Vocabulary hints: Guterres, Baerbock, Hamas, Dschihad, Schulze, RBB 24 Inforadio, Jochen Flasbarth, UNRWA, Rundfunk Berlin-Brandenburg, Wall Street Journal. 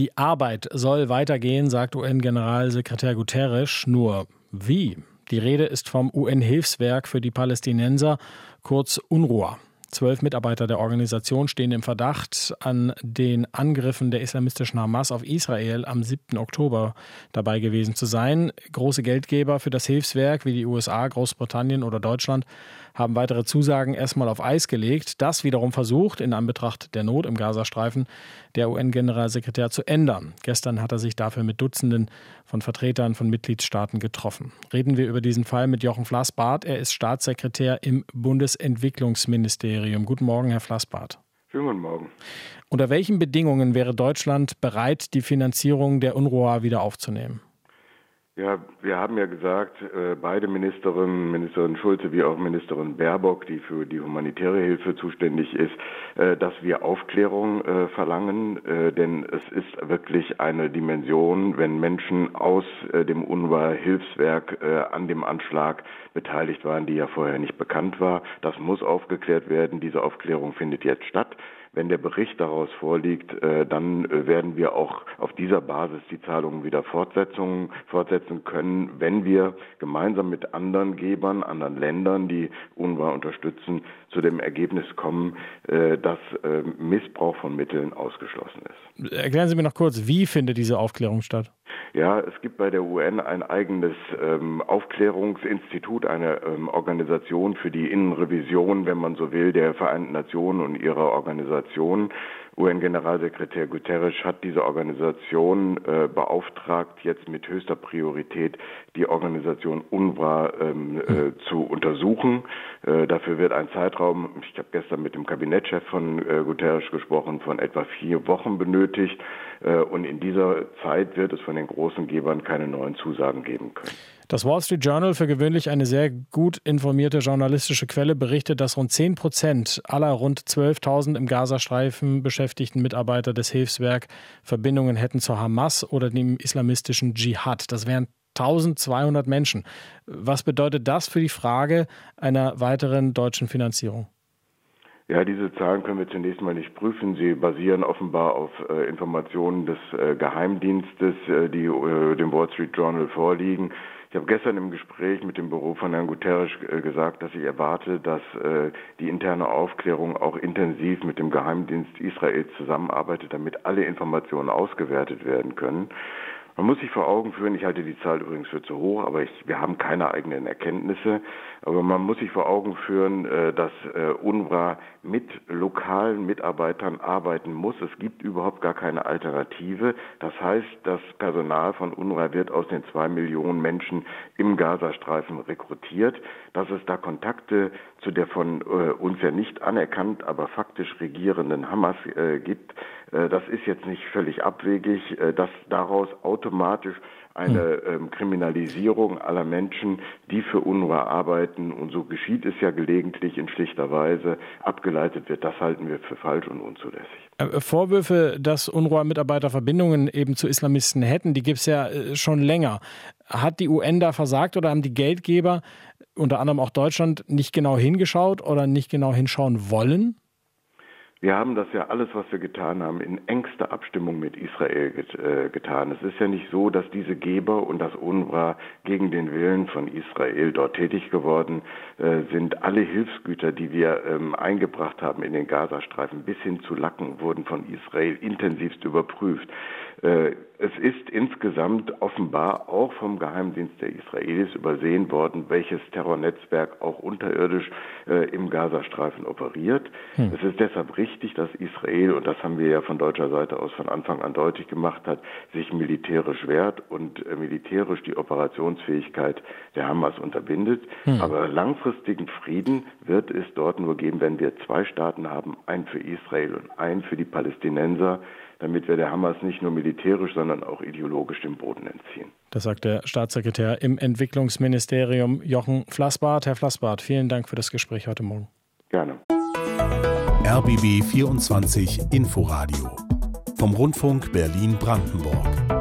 Die Arbeit soll weitergehen, sagt UN-Generalsekretär Guterres. Nur wie? Die Rede ist vom UN-Hilfswerk für die Palästinenser, kurz UNRWA. 12 Mitarbeiter der Organisation stehen im Verdacht, an den Angriffen der islamistischen Hamas auf Israel am 7. Oktober dabei gewesen zu sein. Große Geldgeber für das Hilfswerk wie die USA, Großbritannien oder Deutschland haben weitere Zusagen erstmal auf Eis gelegt. Das wiederum versucht, in Anbetracht der Not im Gazastreifen, der UN-Generalsekretär zu ändern. Gestern hat er sich dafür mit Dutzenden von Vertretern von Mitgliedstaaten getroffen. Reden wir über diesen Fall mit Jochen Flasbarth. Er ist Staatssekretär im Bundesentwicklungsministerium. Guten Morgen, Herr Flasbarth. Schönen guten Morgen. Unter welchen Bedingungen wäre Deutschland bereit, die Finanzierung der UNRWA wieder aufzunehmen? Ja, wir haben ja gesagt, beide Ministerinnen, Ministerin Schulze wie auch Ministerin Baerbock, die für die humanitäre Hilfe zuständig ist, dass wir Aufklärung verlangen, denn es ist wirklich eine Dimension, wenn Menschen aus dem UNRWA-Hilfswerk an dem Anschlag beteiligt waren, die ja vorher nicht bekannt war. Das muss aufgeklärt werden. Diese Aufklärung findet jetzt statt. Wenn der Bericht daraus vorliegt, dann werden wir auch auf dieser Basis die Zahlungen wieder fortsetzen können, wenn wir gemeinsam mit anderen Gebern, anderen Ländern, die UNRWA unterstützen, zu dem Ergebnis kommen, dass Missbrauch von Mitteln ausgeschlossen ist. Erklären Sie mir noch kurz, wie findet diese Aufklärung statt? Ja, es gibt bei der UN ein eigenes Aufklärungsinstitut, eine Organisation für die Innenrevision, wenn man so will, der Vereinten Nationen und ihrer Organisationen. UN-Generalsekretär Guterres hat diese Organisation beauftragt, jetzt mit höchster Priorität die Organisation UNRWA zu untersuchen. Dafür wird ein Zeitraum, ich habe gestern mit dem Kabinettschef von Guterres gesprochen, von etwa 4 Wochen benötigt. Und in dieser Zeit wird es von den großen Gebern keine neuen Zusagen geben können. Das Wall Street Journal, für gewöhnlich eine sehr gut informierte journalistische Quelle, berichtet, dass rund 10% aller rund 12.000 im Gazastreifen beschäftigten Mitarbeiter des Hilfswerks Verbindungen hätten zur Hamas oder dem islamistischen Dschihad. Das wären 1.200 Menschen. Was bedeutet das für die Frage einer weiteren deutschen Finanzierung? Ja, diese Zahlen können wir zunächst mal nicht prüfen. Sie basieren offenbar auf Informationen des Geheimdienstes, die dem Wall Street Journal vorliegen. Ich habe gestern im Gespräch mit dem Büro von Herrn Guterres gesagt, dass ich erwarte, dass die interne Aufklärung auch intensiv mit dem Geheimdienst Israels zusammenarbeitet, damit alle Informationen ausgewertet werden können. Man muss sich vor Augen führen, ich halte die Zahl übrigens für zu hoch, aber wir haben keine eigenen Erkenntnisse. Aber man muss sich vor Augen führen, dass UNRWA mit lokalen Mitarbeitern arbeiten muss. Es gibt überhaupt gar keine Alternative. Das heißt, das Personal von UNRWA wird aus den 2 Millionen Menschen im Gazastreifen rekrutiert. Dass es da Kontakte zu der von uns ja nicht anerkannt, aber faktisch regierenden Hamas gibt, das ist jetzt nicht völlig abwegig, dass daraus automatisch eine Kriminalisierung aller Menschen, die für UNRWA arbeiten, und so geschieht es ja gelegentlich in schlichter Weise, abgeleitet wird. Das halten wir für falsch und unzulässig. Vorwürfe, dass UNRWA-Mitarbeiter Verbindungen eben zu Islamisten hätten, die gibt es ja schon länger. Hat die UN da versagt oder haben die Geldgeber, unter anderem auch Deutschland, nicht genau hingeschaut oder nicht genau hinschauen wollen? Wir haben das ja alles, was wir getan haben, in engster Abstimmung mit Israel getan. Es ist ja nicht so, dass diese Geber und das UNRWA gegen den Willen von Israel dort tätig geworden sind. Alle Hilfsgüter, die wir eingebracht haben in den Gazastreifen, bis hin zu Lacken, wurden von Israel intensivst überprüft. Es ist insgesamt offenbar auch vom Geheimdienst der Israelis übersehen worden, welches Terrornetzwerk auch unterirdisch im Gazastreifen operiert. Es ist deshalb richtig, dass Israel, und das haben wir ja von deutscher Seite aus von Anfang an deutlich gemacht hat, sich militärisch wehrt und militärisch die Operationsfähigkeit der Hamas unterbindet. Aber langfristigen Frieden wird es dort nur geben, wenn wir 2 Staaten haben, einen für Israel und einen für die Palästinenser, damit wir der Hamas nicht nur militärisch, sondern auch ideologisch den Boden entziehen. Das sagt der Staatssekretär im Entwicklungsministerium Jochen Flasbarth. Herr Flasbarth, vielen Dank für das Gespräch heute Morgen. Gerne. RBB 24 Inforadio vom Rundfunk Berlin-Brandenburg.